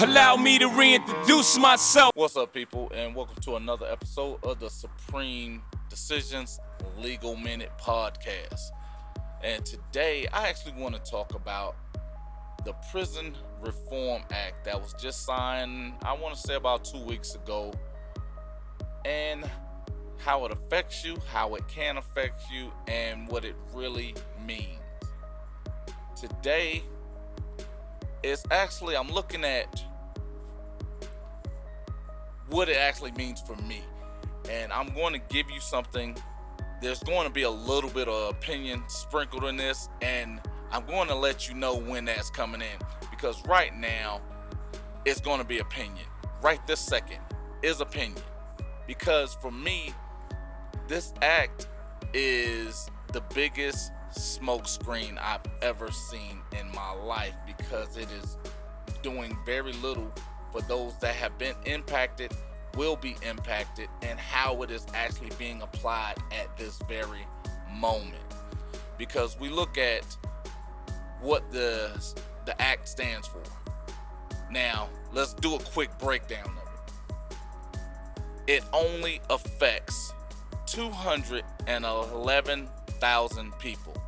Allow me to reintroduce myself. What's up, people, and welcome to another episode of the Supreme Decisions Legal Minute Podcast. And today, I actually want to talk about the Prison Reform Act that was just signed, I want to say about 2 weeks ago, and how it affects you, how it can affect you, and what it really means. Today, it's actually, I'm looking at what it actually means for me. And I'm going to give you something. There's going to be a little bit of opinion sprinkled in this, and I'm going to let you know when that's coming in, because right now it's going to be opinion. Right this second is opinion, because for me, this act is the biggest smokescreen I've ever seen in my life, because it is doing very little for those that have been impacted, will be impacted, and how it is actually being applied at this very moment. Because we look at what the act stands for. Now, let's do a quick breakdown of it. It only affects 211,000 people,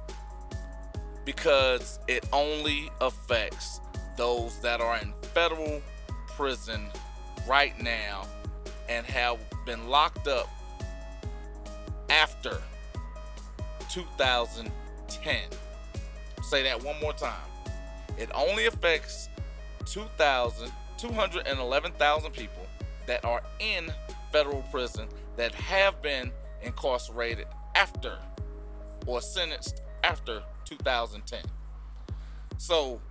because it only affects those that are in federal prison right now and have been locked up after 2010. Say that one more time. It only affects 211,000 people that are in federal prison that have been incarcerated after or sentenced after 2010. So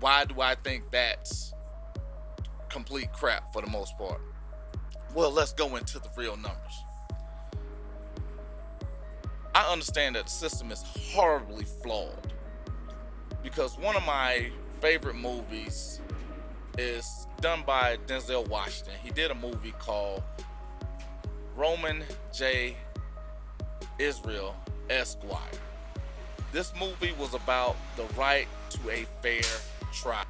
why do I think that's complete crap for the most part? Well, let's go into the real numbers. I understand that the system is horribly flawed, because one of my favorite movies is done by Denzel Washington. He did a movie called Roman J. Israel, Esq. This movie was about the right to a fair trial.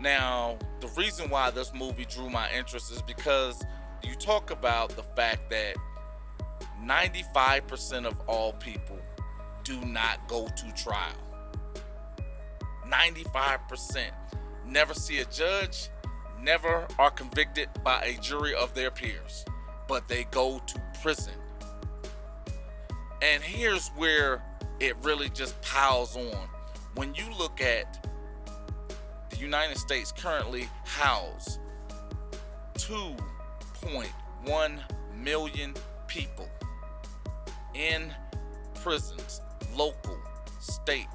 Now, the reason why this movie drew my interest is because you talk about the fact that 95% of all people do not go to trial. 95% never see a judge, never are convicted by a jury of their peers, but they go to prison. And here's where it really just piles on. When you look at the United States currently house 2.1 million people in prisons, local, state,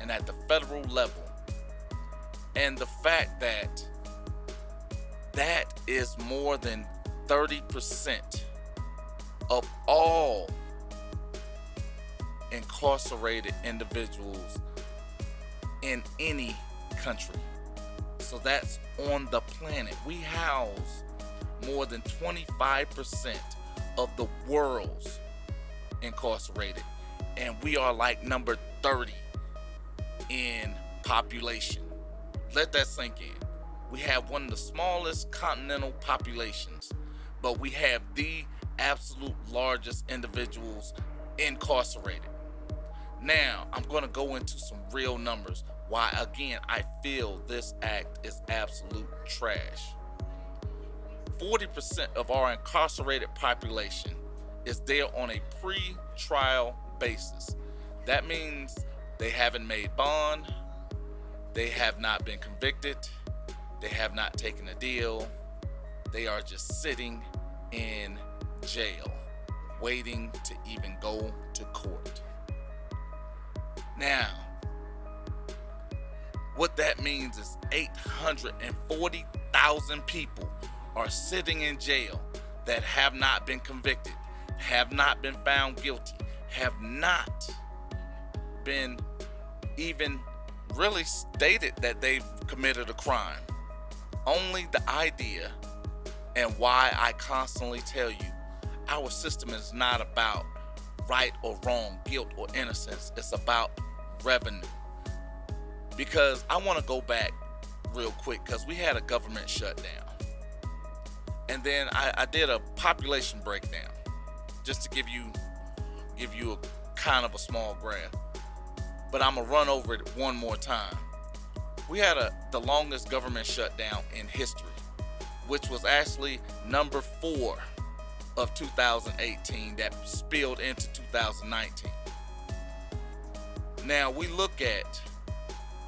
and at the federal level. And the fact that that is more than 30% of all incarcerated individuals in any country. So that's on the planet. We house more than 25% of the world's incarcerated, and we are like number 30 in population. Let that sink in. We have one of the smallest continental populations, but we have the absolute largest individuals incarcerated. Now, I'm going to go into some real numbers. Why, again, I feel this act is absolute trash. 40% of our incarcerated population is there on a pre-trial basis. That means they haven't made bond, they have not been convicted, they have not taken a deal, they are just sitting in jail, waiting to even go to court. Now, what that means is 840,000 people are sitting in jail that have not been convicted, have not been found guilty, have not been even really stated that they've committed a crime. Only the idea, and why I constantly tell you, our system is not about right or wrong, guilt or innocence. It's about revenue. Because I want to go back real quick because we had a government shutdown. And then I did a population breakdown just to give you a kind of a small graph. But I'm going to run over it one more time. We had the longest government shutdown in history, which was actually number 4 of 2018 that spilled into 2019. Now we look at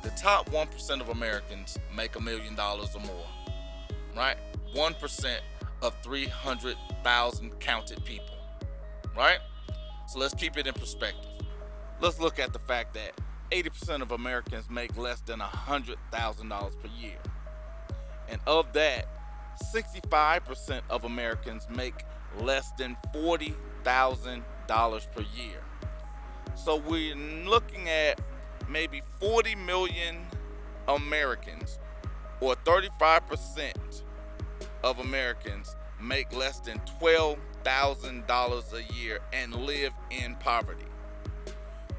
the top 1% of Americans make $1 million or more, right? 1% of 300,000 counted people, right? So let's keep it in perspective. Let's look at the fact that 80% of Americans make less than $100,000 per year. And of that, 65% of Americans make less than $40,000 per year. So we're looking at maybe 40 million Americans, or 35% of Americans make less than $12,000 a year and live in poverty.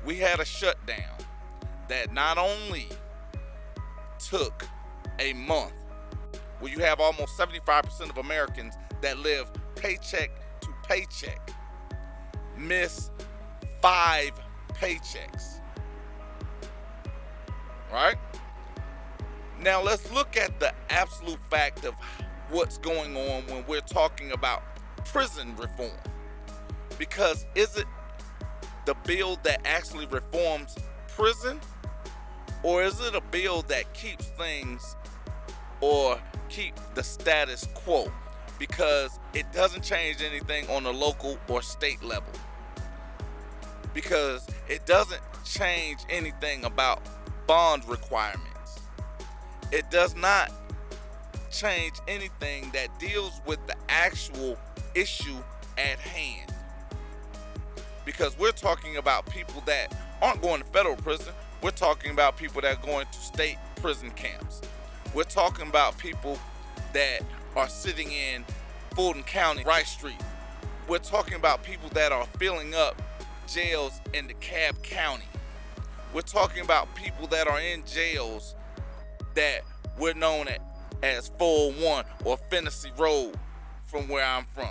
We had a shutdown that not only took a month, where you have almost 75% of Americans that live paycheck to paycheck, miss 5 paychecks, right? Now let's look at the absolute fact of what's going on when we're talking about prison reform, because is it the bill that actually reforms prison, or is it a bill that keeps things or keep the status quo? Because it doesn't change anything on the local or state level, because it doesn't change anything about bond requirements. It does not change anything that deals with the actual issue at hand, because we're talking about people that aren't going to federal prison. We're talking about people that are going to state prison camps. We're talking about people that are sitting in Fulton County, Rice Street. We're talking about people that are filling up jails in DeKalb County. We're talking about people that are in jails that we're known as 401 or Fantasy Road from where I'm from.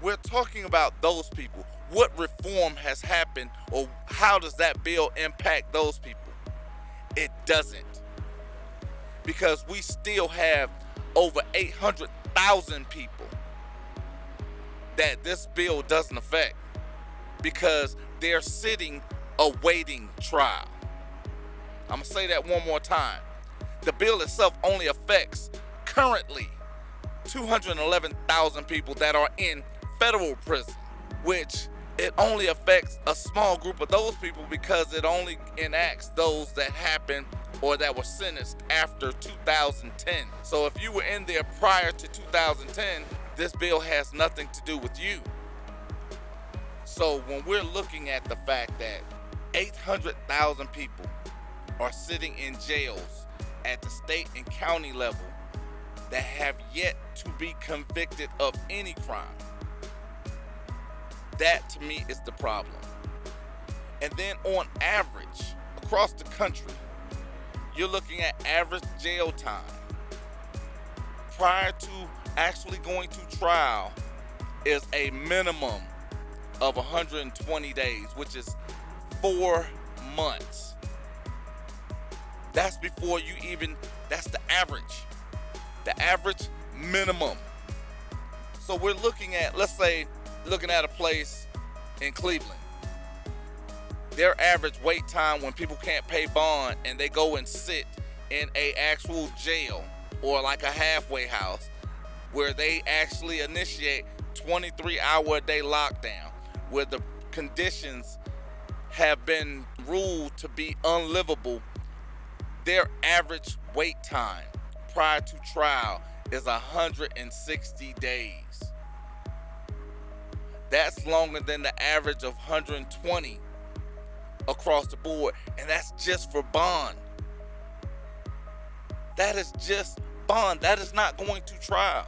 We're talking about those people. What reform has happened, or how does that bill impact those people? It doesn't. Because we still have over 800,000 people that this bill doesn't affect, because they're sitting awaiting trial. I'm going to say that one more time. The bill itself only affects currently 211,000 people that are in federal prison, which it only affects a small group of those people, because it only enacts those that happened or that were sentenced after 2010. So if you were in there prior to 2010, this bill has nothing to do with you. So when we're looking at the fact that 800,000 people are sitting in jails at the state and county level that have yet to be convicted of any crime, that to me is the problem. And then on average, across the country, you're looking at average jail time prior to actually going to trial is a minimum of 120 days, which is 4 months. That's before you even, that's the average minimum. So we're looking at, let's say, a place in Cleveland. Their average wait time when people can't pay bond and they go and sit in a actual jail or like a halfway house where they actually initiate 23-hour-a-day lockdown, where the conditions have been ruled to be unlivable, their average wait time prior to trial is 160 days. That's longer than the average of 120 across the board, and that's just for bond. That is just bond. That is not going to trial.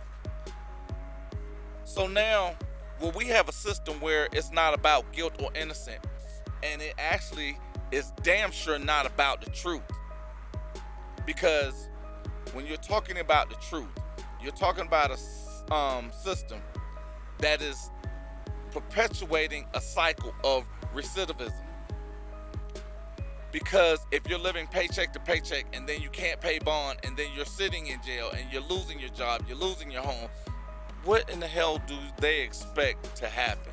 So now, well, we have a system where it's not about guilt or innocent, and it actually is damn sure not about the truth. Because when you're talking about the truth, you're talking about a system that is perpetuating a cycle of recidivism. Because if you're living paycheck to paycheck and then you can't pay bond and then you're sitting in jail and you're losing your job, you're losing your home, what in the hell do they expect to happen?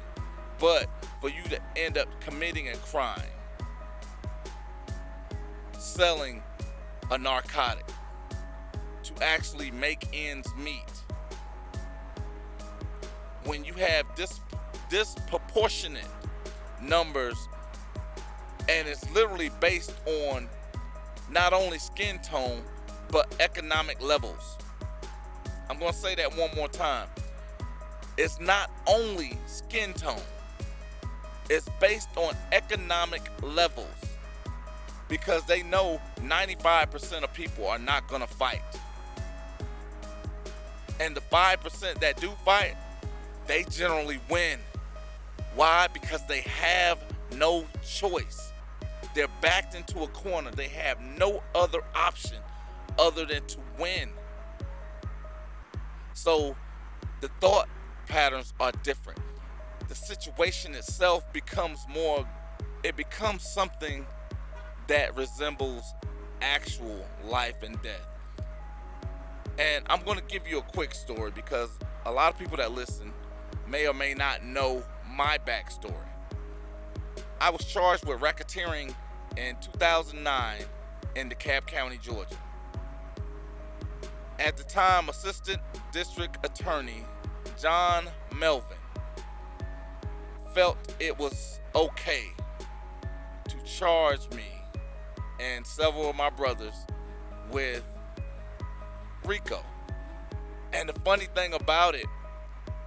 But for you to end up committing a crime, selling a narcotic to actually make ends meet, when you have disproportionate numbers. And it's literally based on not only skin tone, but economic levels. I'm going to say that one more time. It's not only skin tone. It's based on economic levels. Because they know 95% of people are not going to fight. And the 5% that do fight, they generally win. Why? Because they have no choice. They're backed into a corner. They have no other option other than to win. So the thought patterns are different. The situation itself becomes something that resembles actual life and death. And I'm going to give you a quick story because a lot of people that listen may or may not know my backstory. I was charged with racketeering in 2009 in DeKalb County, Georgia. At the time, Assistant District Attorney John Melvin felt it was okay to charge me and several of my brothers with RICO. And the funny thing about it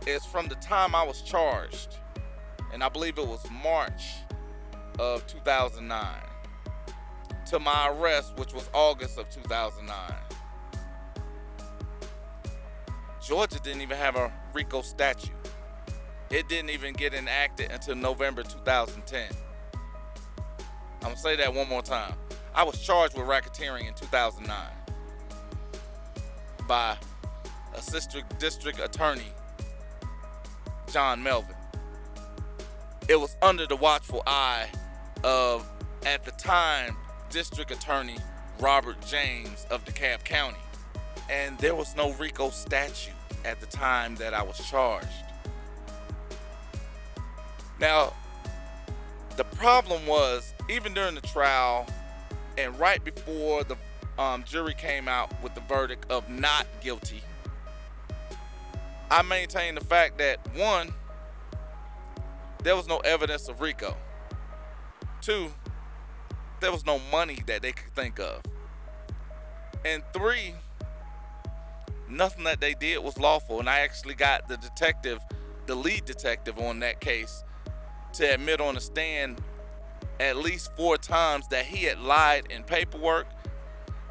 is from the time I was charged, and I believe it was March of 2009 to my arrest, which was August of 2009. Georgia didn't even have a RICO statute. It didn't even get enacted until November 2010. I'm gonna say that one more time. I was charged with racketeering in 2009 by Assistant District Attorney John Melvin. It was under the watchful eye of, at the time, District Attorney Robert James of DeKalb County. And there was no RICO statute at the time that I was charged. Now, the problem was, even during the trial and right before the jury came out with the verdict of not guilty, I maintained the fact that, one, there was no evidence of RICO. Two, there was no money that they could think of. And three, nothing that they did was lawful. And I actually got the detective, the lead detective on that case, to admit on the stand at least 4 times that he had lied in paperwork.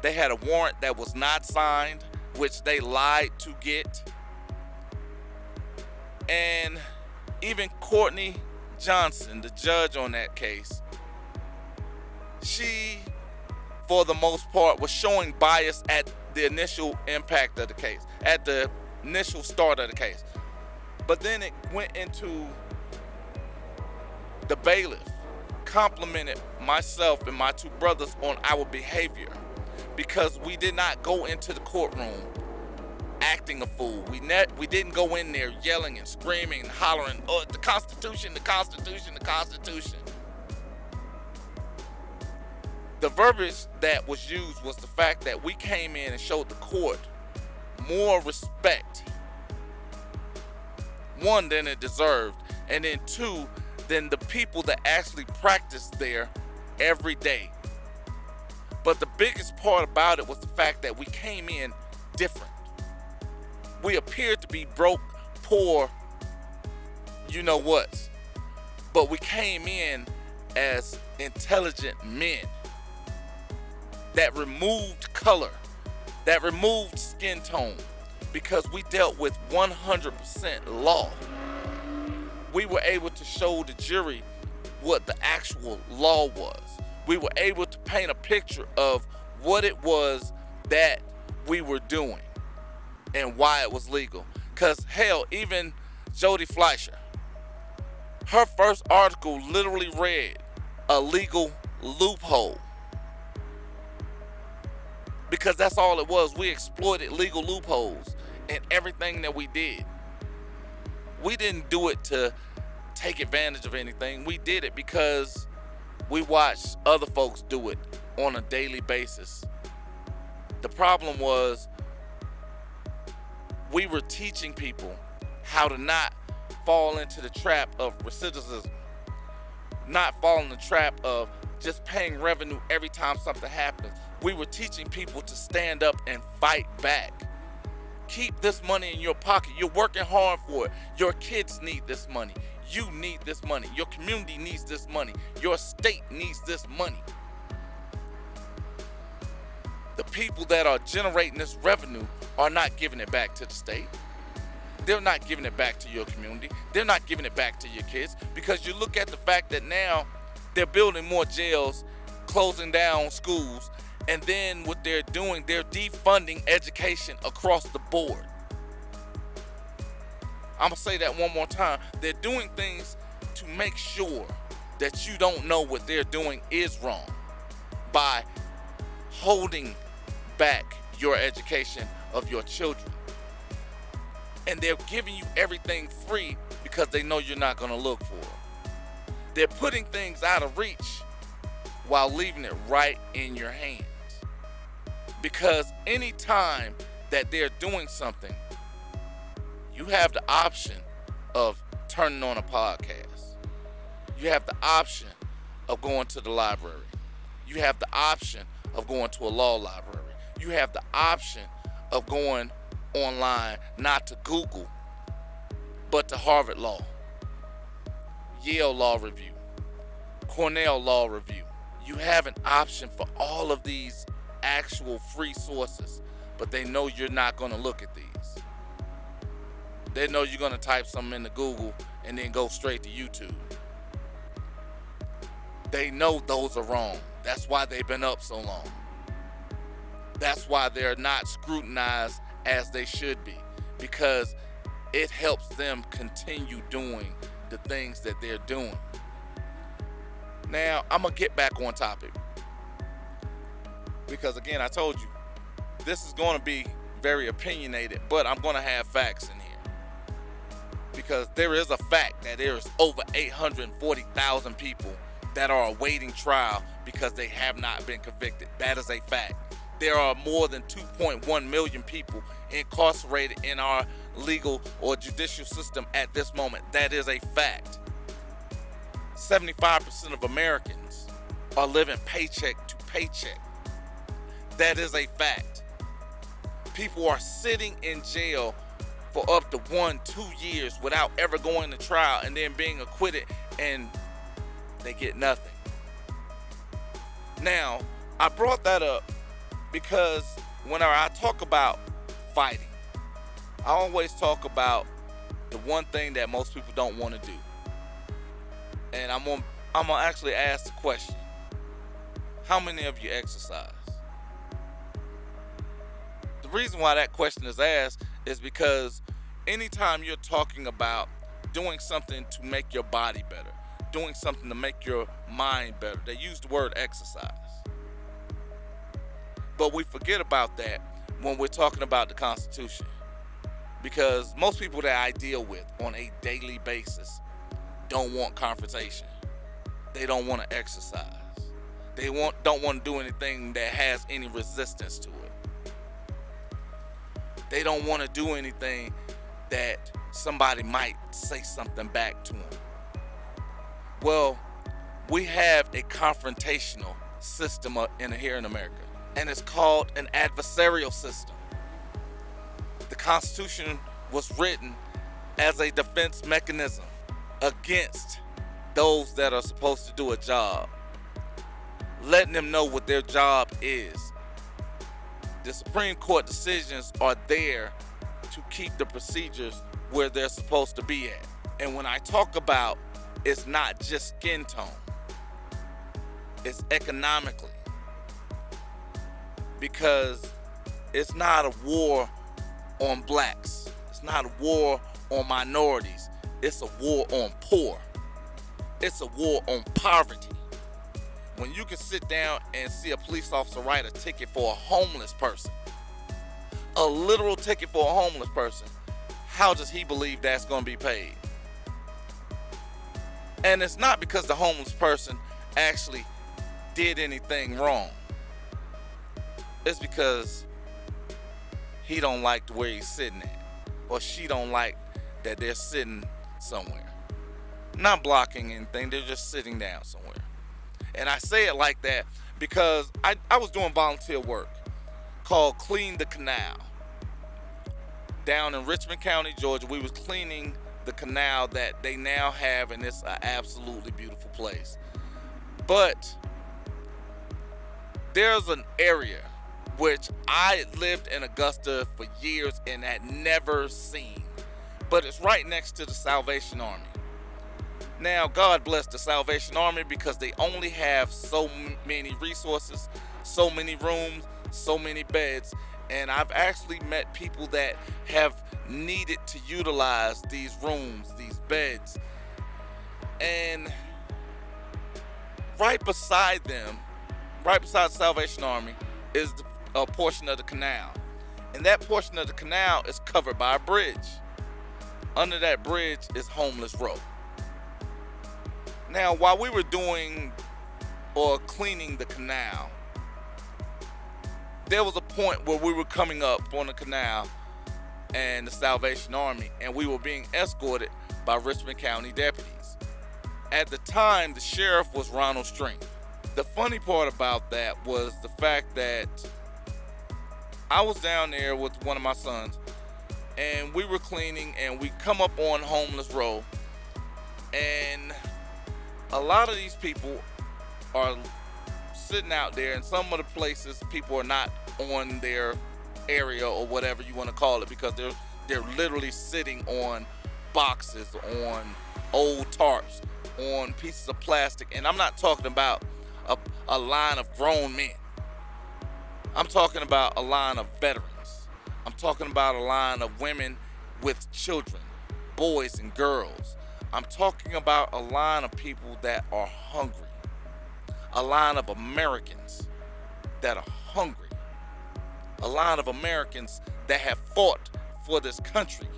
They had a warrant that was not signed, which they lied to get. And even Courtney Johnson, the judge on that case, she, for the most part, was showing bias at the initial impact of the case, at the initial start of the case. But then it went into the bailiff, complimented myself and my 2 brothers on our behavior because we did not go into the courtroom acting a fool. We didn't go in there yelling and screaming and hollering, "Oh, the Constitution, the Constitution, the Constitution." The verbiage that was used was the fact that we came in and showed the court more respect, 1, than it deserved, and then 2, than the people that actually practice there every day. But the biggest part about it was the fact that we came in different. We appeared to be broke, poor, you know what, but we came in as intelligent men that removed color, that removed skin tone, because we dealt with 100% law. We were able to show the jury what the actual law was. We were able to paint a picture of what it was that we were doing and why it was legal. Because, hell, even Jody Fleischer, her first article literally read a legal loophole. Because that's all it was. We exploited legal loopholes in everything that we did. We didn't do it to take advantage of anything. We did it because we watched other folks do it on a daily basis. The problem was we were teaching people how to not fall into the trap of recidivism, not fall in the trap of just paying revenue every time something happens. We were teaching people to stand up and fight back. Keep this money in your pocket. You're working hard for it. Your kids need this money. You need this money. Your community needs this money. Your state needs this money. The people that are generating this revenue are not giving it back to the state. They're not giving it back to your community. They're not giving it back to your kids, because you look at the fact that now they're building more jails, closing down schools, and then what they're doing, they're defunding education across the board. I'm going to say that one more time. They're doing things to make sure that you don't know what they're doing is wrong by holding back your education of your children. And they're giving you everything free because they know you're not going to look for it. They're putting things out of reach while leaving it right in your hands. Because any time that they're doing something, you have the option of turning on a podcast. You have the option of going to the library. You have the option of going to a law library. You have the option of going online, not to Google, but to Harvard Law, Yale Law Review, Cornell Law Review. You have an option for all of these actual free sources, but they know you're not going to look at these. They know you're going to type something into Google and then go straight to YouTube. They know those are wrong. That's why they've been up so long. That's why they're not scrutinized as they should be, because it helps them continue doing the things that they're doing. Now, I'm going to get back on topic because, again, I told you, this is going to be very opinionated, but I'm going to have facts in here, because there is a fact that there is over 840,000 people that are awaiting trial because they have not been convicted. That is a fact. There are more than 2.1 million people incarcerated in our legal or judicial system at this moment. That is a fact. 75% of Americans are living paycheck to paycheck. That is a fact. People are sitting in jail for up to 1-2 years without ever going to trial, and then being acquitted, and they get nothing. Now, I brought that up because whenever I talk about fighting, I always talk about the one thing that most people don't want to do. And I'm gonna actually ask the question: how many of you exercise? The reason why that question is asked is because anytime you're talking about doing something to make your body better, doing something to make your mind better, they use the word exercise. But we forget about that when we're talking about the Constitution, because most people that I deal with on a daily basis don't want confrontation. They don't want to exercise. They don't want to do anything that has any resistance to it. They don't want to do anything that somebody might say something back to them. Well, we have a confrontational system here in America, and it's called an adversarial system. The Constitution was written as a defense mechanism against those that are supposed to do a job, letting them know what their job is. The Supreme Court decisions are there to keep the procedures where they're supposed to be at. And when I talk about, it's not just skin tone, it's economically. Because It's not a war on blacks. It's not a war on minorities. It's a war on poor. It's a war on poverty. When you can sit down and see a police officer write a ticket for a homeless person, a literal ticket for a homeless person, how does he believe that's going to be paid? And it's not because the homeless person actually did anything wrong. It's because he don't like the way he's sitting at, or she don't like that they're sitting somewhere. Not blocking anything, they're just sitting down somewhere. And I say it like that because I was doing volunteer work called Clean the Canal. Down in Richmond County, Georgia, we was cleaning the canal that they now have, and it's an absolutely beautiful place. But there's an area which I lived in Augusta for years and had never seen, but it's right next to the Salvation Army. Now, God bless the Salvation Army because they only have so many resources, so many rooms, so many beds. And I've actually met people that have needed to utilize these rooms, these beds. And right beside them, right beside the Salvation Army, is a portion of the canal. And that portion of the canal is covered by a bridge. Under that bridge is Homeless Row. Now, while we were doing or cleaning the canal, there was a point where we were coming up on the canal and the Salvation Army, and we were being escorted by Richmond County deputies. At the time, the sheriff was Ronald Strength. The funny part about that was the fact that I was down there with one of my sons, and we were cleaning, and we come up on Homeless Row, and a lot of these people are sitting out there, and some of the places people are not on their area or whatever you want to call it, because they're literally sitting on boxes, on old tarps, on pieces of plastic. And I'm not talking about a line of grown men. I'm talking about a line of veterans. I'm talking about a line of women with children, boys and girls. I'm talking about a line of people that are hungry. A line of Americans that are hungry. A line of Americans that have fought for this country,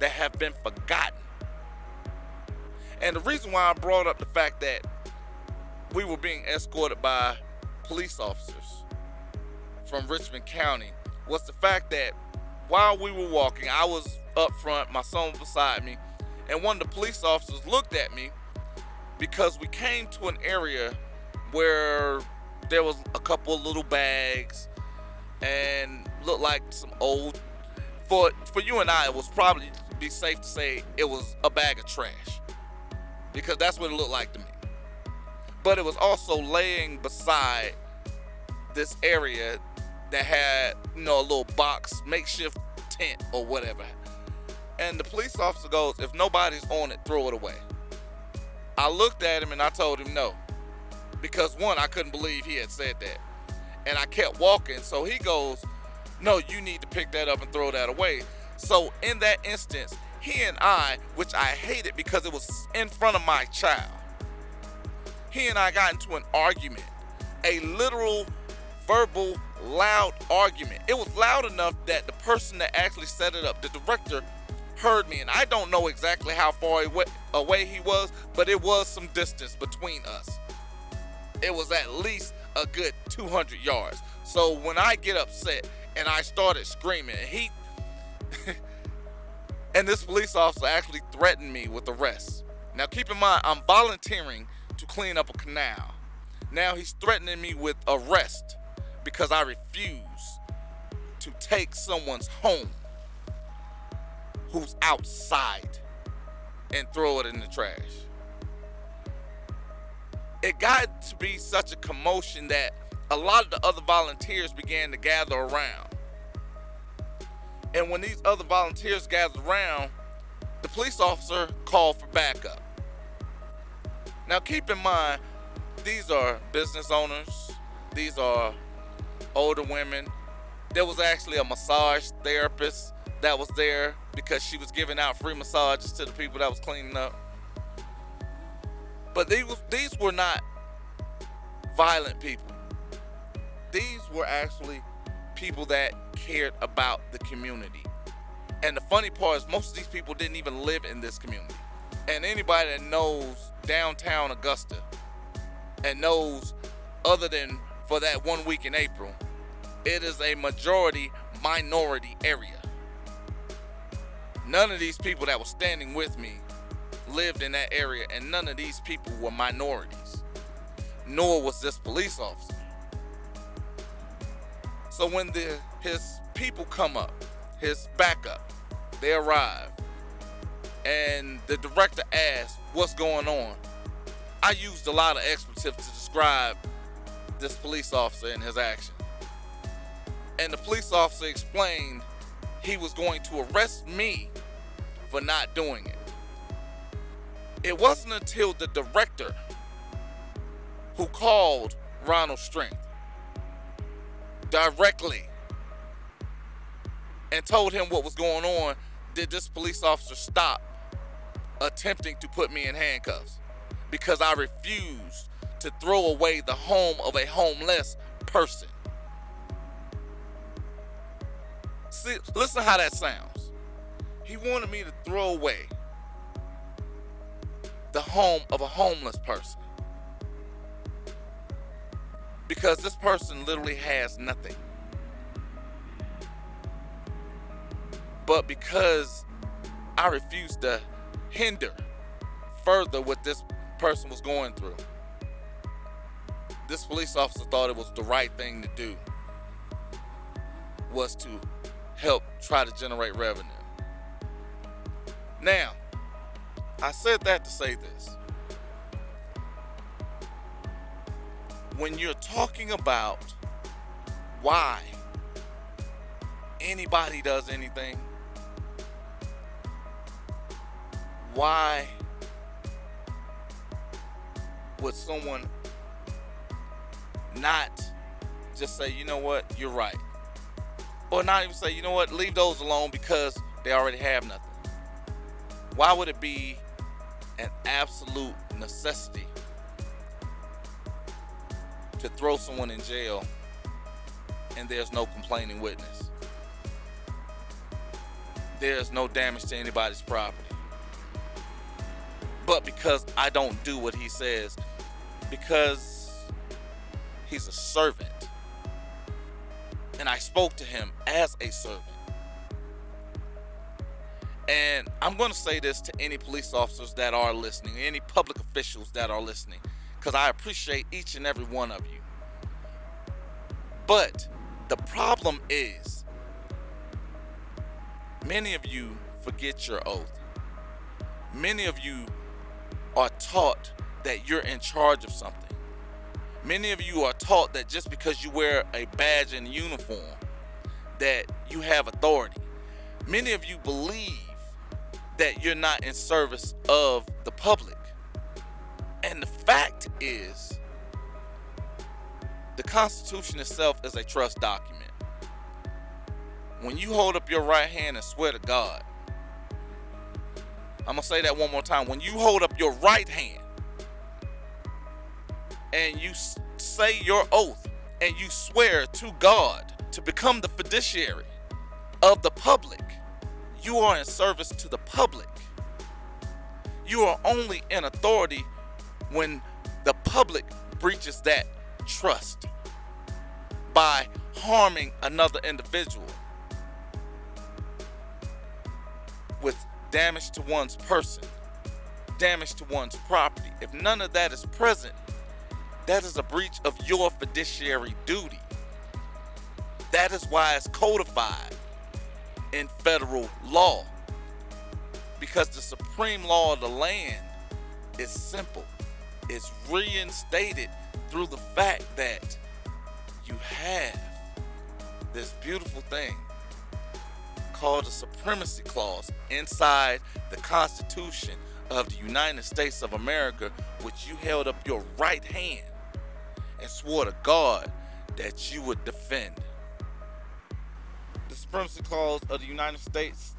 that have been forgotten. And the reason why I brought up the fact that we were being escorted by police officers from Richmond County was the fact that while we were walking, I was up front, my son was beside me, and one of the police officers looked at me because we came to an area where there was a couple of little bags and looked like some old, for you and I, it was probably be safe to say it was a bag of trash, because that's what it looked like to me. But it was also laying beside this area that had, you know, a little box, makeshift tent or whatever. And the police officer goes, if nobody's on it, throw it away. I looked at him and I told him no. Because one, I couldn't believe he had said that. And I kept walking. So he goes, no, you need to pick that up and throw that away. So in that instance, he and I, which I hated because it was in front of my child, he and I got into an argument. A literal, verbal, loud argument. It was loud enough that the person that actually set it up, the director, heard me, and I don't know exactly how far away he was, but it was some distance between us. It was at least a good 200 yards. So when I get upset and I started screaming, and this police officer actually threatened me with arrest. Now keep in mind, I'm volunteering to clean up a canal. Now he's threatening me with arrest because I refuse to take someone's home who's outside and throw it in the trash. It got to be such a commotion that a lot of the other volunteers began to gather around. And when these other volunteers gathered around, the police officer called for backup. Now keep in mind, these are business owners, these are older women, There was actually a massage therapist that was there because she was giving out free massages to the people that was cleaning up. But these were not violent people. These were actually people that cared about the community. And the funny part is most of these people didn't even live in this community. And anybody that knows downtown Augusta and knows, other than for that one week in April, it is a majority minority area. None of these people that were standing with me lived in that area, and none of these people were minorities, nor was this police officer. So when his people come up, his backup, they arrive, and the director asks, "What's going on?" I used a lot of expletives to describe this police officer and his action. And the police officer explained he was going to arrest me for not doing it. It wasn't until the director, who called Ronald Strength directly and told him what was going on, did this police officer stop attempting to put me in handcuffs, because I refused to throw away the home of a homeless person. See, listen how that sounds. He wanted me to throw away the home of a homeless person because this person literally has nothing. But because I refused to hinder further what this person was going through, this police officer thought it was the right thing to do was to help try to generate revenue. Now, I said that to say this. When you're talking about why anybody does anything, why would someone not just say, you know what, you're right? Or not even say, you know what, leave those alone because they already have nothing. Why would it be an absolute necessity to throw someone in jail and there's no complaining witness? There's no damage to anybody's property. But because I don't do what he says, because he's a servant, and I spoke to him as a servant. And I'm going to say this to any police officers that are listening, any public officials that are listening, because I appreciate each and every one of you. But the problem is, many of you forget your oath. Many of you are taught that you're in charge of something. Many of you are taught that just because you wear a badge and uniform, that you have authority. Many of you believe that you're not in service of the public. And the fact is, the Constitution itself is a trust document. When you hold up your right hand and swear to God, I'm going to say that one more time. When you hold up your right hand and you say your oath and you swear to God to become the fiduciary of the public, you are in service to the public. You are only in authority when the public breaches that trust by harming another individual with damage to one's person, damage to one's property. If none of that is present, that is a breach of your fiduciary duty. That is why it's codified in federal law, because the supreme law of the land is simple. It's reinstated through the fact that you have this beautiful thing called the Supremacy Clause inside the Constitution of the United States of America, which you held up your right hand and swore to God that you would defend. Supremacy Clause of the United States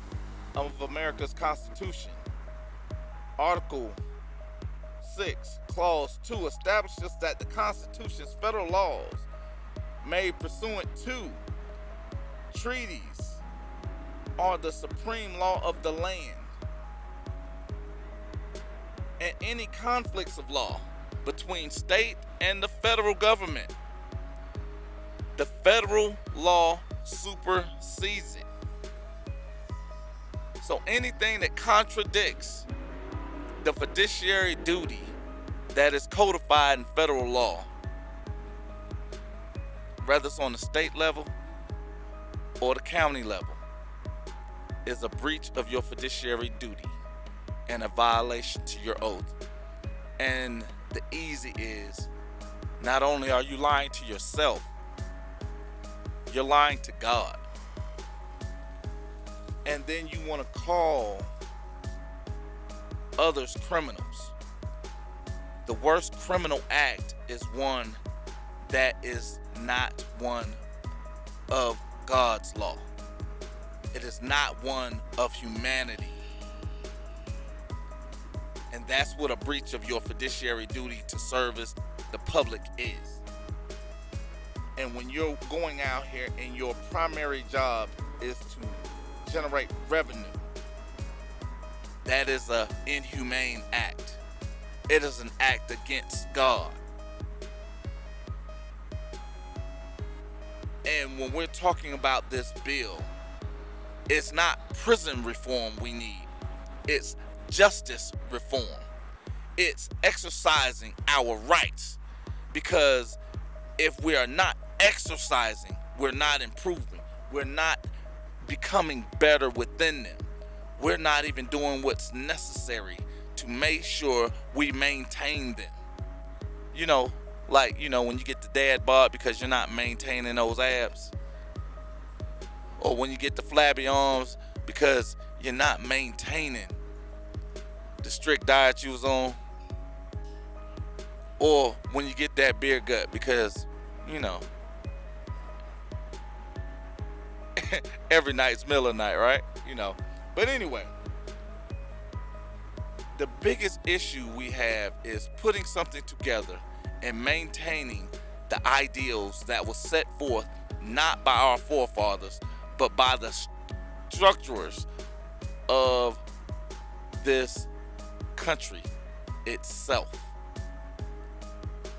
of America's Constitution. Article 6, Clause 2 establishes that the Constitution's federal laws made pursuant to treaties are the supreme law of the land. And any conflicts of law between state and the federal government, the federal law supersedes it. So anything that contradicts the fiduciary duty that is codified in federal law, whether it's on the state level or the county level, is a breach of your fiduciary duty and a violation to your oath. And the easy is, not only are you lying to yourself, you're lying to God. And then you want to call others criminals. The worst criminal act is one that is not one of God's law. It is not one of humanity. And that's what a breach of your fiduciary duty to service the public is. And when you're going out here and your primary job is to generate revenue, that is an inhumane act. It is an act against God. And when we're talking about this bill, it's not prison reform we need. It's justice reform. It's exercising our rights. Because if we are not exercising, we're not improving. We're not becoming better within them. We're not even doing what's necessary to make sure we maintain them. When you get the dad bod because you're not maintaining those abs. Or when you get the flabby arms because you're not maintaining the strict diet you was on. Or when you get that beer gut because, every night's Miller night, right? But anyway, the biggest issue we have is putting something together and maintaining the ideals that were set forth not by our forefathers, but by the structurers of this country itself.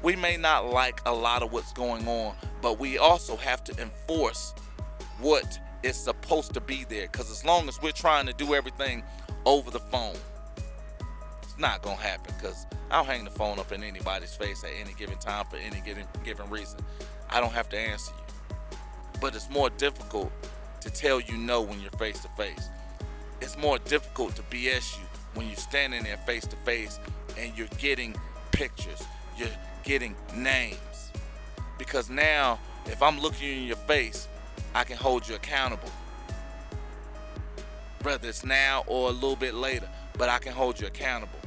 We may not like a lot of what's going on, but we also have to enforce what is supposed to be there, because as long as we're trying to do everything over the phone, it's not going to happen, because I don't hang the phone up in anybody's face at any given time for any given reason. I don't have to answer you. But it's more difficult to tell you no when you're face to face. It's more difficult to BS you when you're standing there face to face and you're getting pictures, you're getting names. Because now, if I'm looking in your face, I can hold you accountable. Whether it's now or a little bit later, but I can hold you accountable.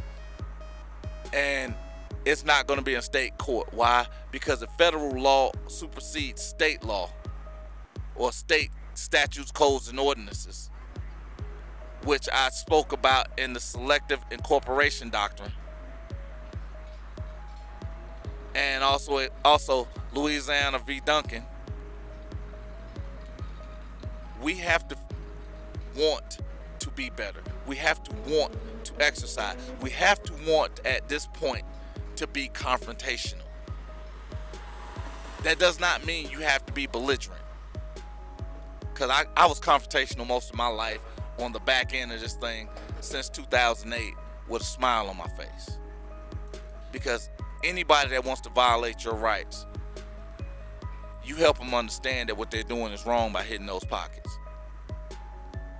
And it's not going to be in state court. Why? Because the federal law supersedes state law or state statutes, codes, and ordinances, which I spoke about in the Selective Incorporation Doctrine, and also Louisiana v. Duncan. We have to want to be better. We have to want to exercise. We have to want, at this point, to be confrontational. That does not mean you have to be belligerent. Because I was confrontational most of my life on the back end of this thing since 2008 with a smile on my face. Because anybody that wants to violate your rights, you help them understand that what they're doing is wrong by hitting those pockets.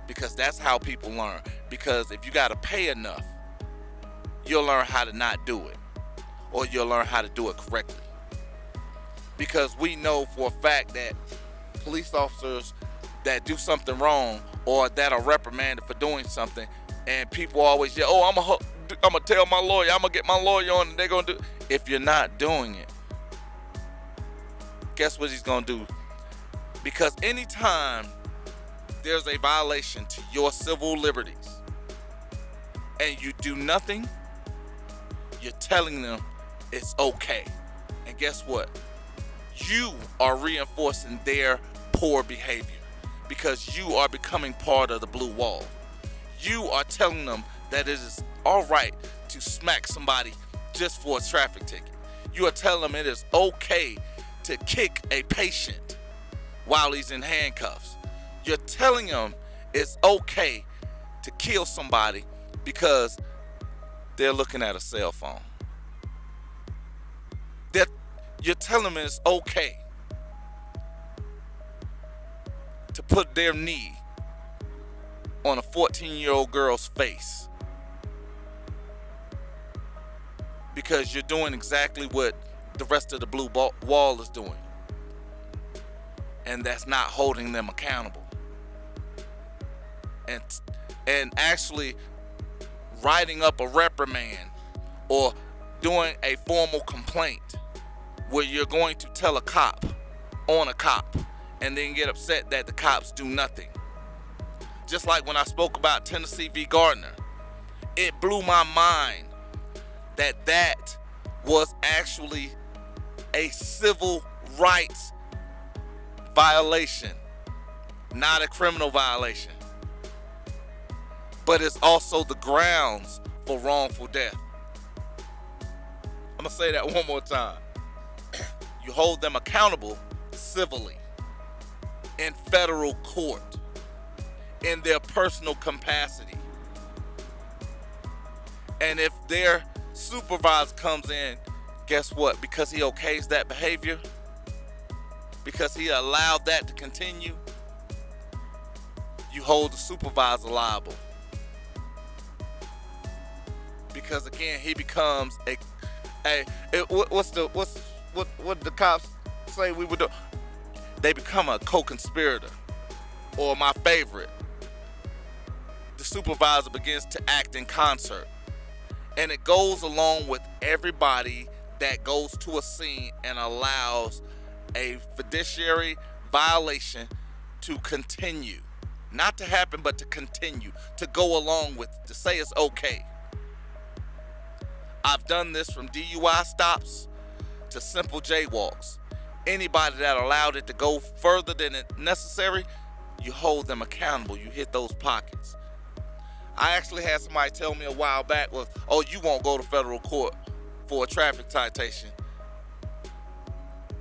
Because that's how people learn. Because if you got to pay enough, you'll learn how to not do it. Or you'll learn how to do it correctly. Because we know for a fact that police officers that do something wrong or that are reprimanded for doing something, and people always yell, I'm going to tell my lawyer, I'm going to get my lawyer on, and they're going to do. If you're not doing it, guess what he's going to do? Because anytime there's a violation to your civil liberties and you do nothing, you're telling them it's okay. And guess what? You are reinforcing their poor behavior because you are becoming part of the blue wall. You are telling them that it is all right to smack somebody just for a traffic ticket. You are telling them it is okay to kick a patient while he's in handcuffs. You're telling them it's okay to kill somebody because they're looking at a cell phone. You're telling them it's okay to put their knee on a 14-year-old girl's face because you're doing exactly what the rest of the blue wall is doing, and that's not holding them accountable and actually writing up a reprimand or doing a formal complaint where you're going to tell a cop on a cop and then get upset that the cops do nothing. Just like when I spoke about Tennessee v. Gardner, it blew my mind that that was actually a civil rights violation, not a criminal violation. But it's also the grounds for wrongful death. I'm gonna say that one more time. You hold them accountable civilly, in federal court, in their personal capacity. And if their supervisor comes in, guess what? Because he okays that behavior, because he allowed that to continue, you hold the supervisor liable. Because again, he becomes what the cops say we would do? They become a co-conspirator. Or my favorite, the supervisor begins to act in concert. And it goes along with everybody that goes to a scene and allows a fiduciary violation to continue. Not to happen, but to continue. To go along with, to say it's okay. I've done this from DUI stops to simple jaywalks. Anybody that allowed it to go further than necessary, you hold them accountable. You hit those pockets. I actually had somebody tell me a while back, well, oh, you won't go to federal court for a traffic citation.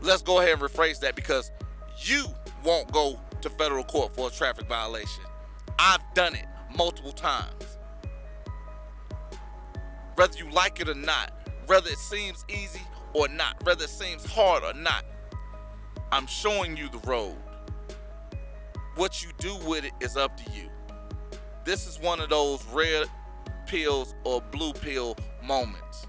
Let's go ahead and rephrase that, because you won't go to federal court for a traffic violation. I've done it multiple times. Whether you like it or not, whether it seems easy or not, whether it seems hard or not, I'm showing you the road. What you do with it is up to you. This is one of those red pills or blue pill moments.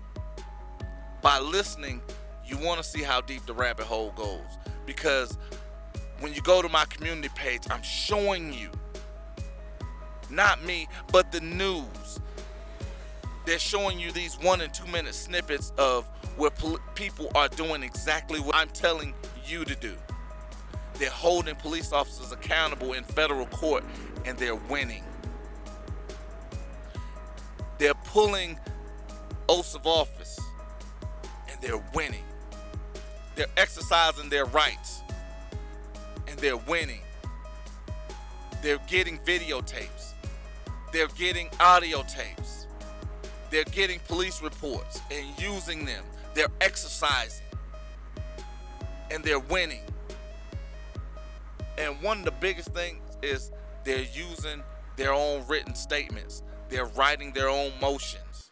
By listening, you want to see how deep the rabbit hole goes, because when you go to my community page, I'm showing you, not me, but the news. They're showing you these 1 and 2 minute snippets of where people are doing exactly what I'm telling you to do. They're holding police officers accountable in federal court, and they're winning. They're pulling oaths of office, and they're winning. They're exercising their rights, and they're winning. They're getting videotapes. They're getting audio tapes. They're getting police reports and using them. They're exercising, and they're winning. And one of the biggest things is they're using their own written statements. They're writing their own motions.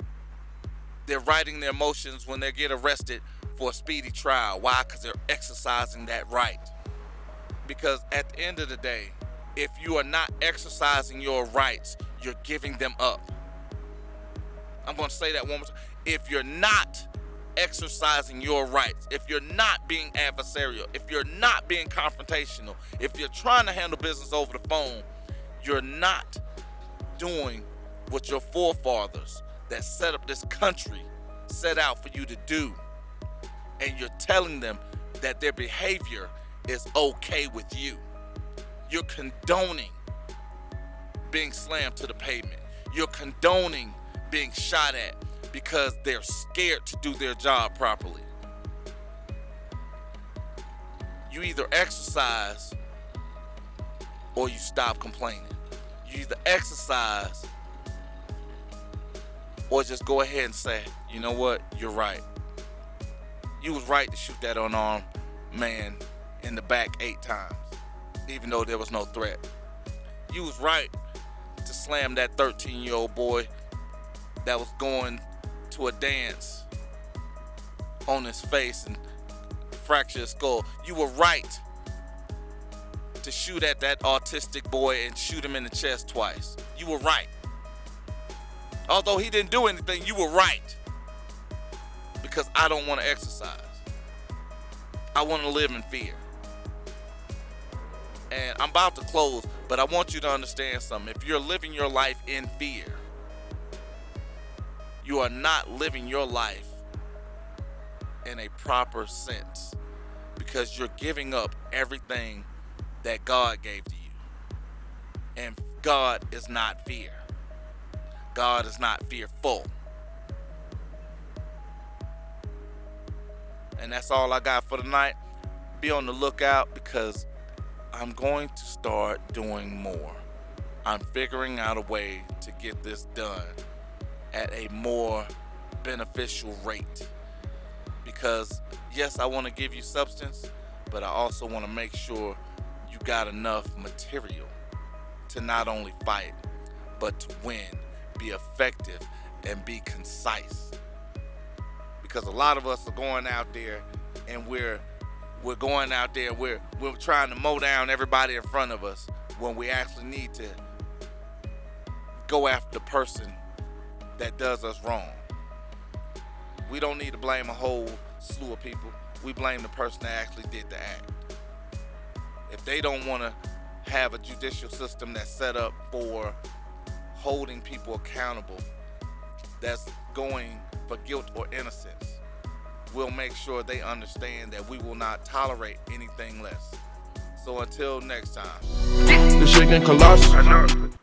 They're writing their motions when they get arrested for a speedy trial. Why? Because they're exercising that right. Because at the end of the day, if you are not exercising your rights, you're giving them up. I'm going to say that one more time. If you're not exercising your rights, if you're not being adversarial, if you're not being confrontational, if you're trying to handle business over the phone, you're not doing what your forefathers that set up this country set out for you to do. And you're telling them that their behavior is okay with you. You're condoning being slammed to the pavement. You're condoning being shot at because they're scared to do their job properly. You either exercise or you stop complaining. You either exercise or just go ahead and say, you know what, you're right. You was right to shoot that unarmed man in the back 8 times, even though there was no threat. You was right to slam that 13-year-old boy that was going to a dance on his face and fracture his skull. You were right to shoot at that autistic boy and shoot him in the chest twice. You were right. Although he didn't do anything, you were right. Because I don't want to exercise. I want to live in fear. And I'm about to close, but I want you to understand something. If you're living your life in fear, you are not living your life in a proper sense, because you're giving up everything that God gave to you. And God is not fear. God is not fearful. And that's all I got for tonight. Be on the lookout, because I'm going to start doing more. I'm figuring out a way to get this done at a more beneficial rate. Because yes, I want to give you substance, but I also want to make sure you got enough material to not only fight, but to win, be effective, and be concise. Because a lot of us are going out there and we're going out there, we're trying to mow down everybody in front of us when we actually need to go after the person that does us wrong. We don't need to blame a whole slew of people. We blame the person that actually did the act. If they don't want to have a judicial system that's set up for holding people accountable, that's going for guilt or innocence, we'll make sure they understand that we will not tolerate anything less. So until next time. The Shaking Colossus.